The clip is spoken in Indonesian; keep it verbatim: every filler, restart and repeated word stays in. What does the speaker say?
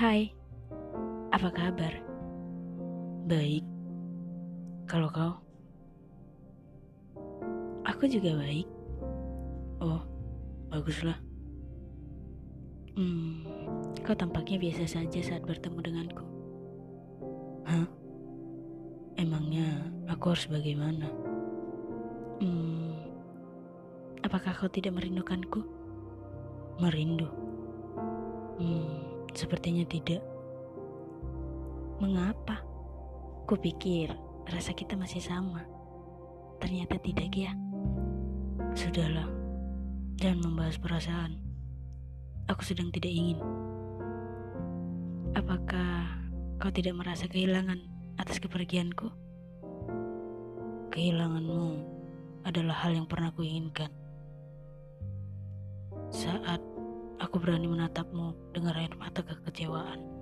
Hai, apa kabar? Baik. Kalau kau? Aku juga baik. Oh, baguslah. Hmm, kau tampaknya biasa saja saat bertemu denganku. Hah? Emangnya aku harus bagaimana? Hmm, apakah kau tidak merindukanku? Merindu? Hmm, sepertinya tidak. Mengapa? Kupikir rasa kita masih sama. Ternyata tidak ya. Sudahlah, jangan membahas perasaan. Aku sedang tidak ingin. Apakah kau tidak merasa kehilangan atas kepergianku? Kehilanganmu adalah hal yang pernah kuinginkan. Saat aku berani menatapmu dengan air mata kekecewaan.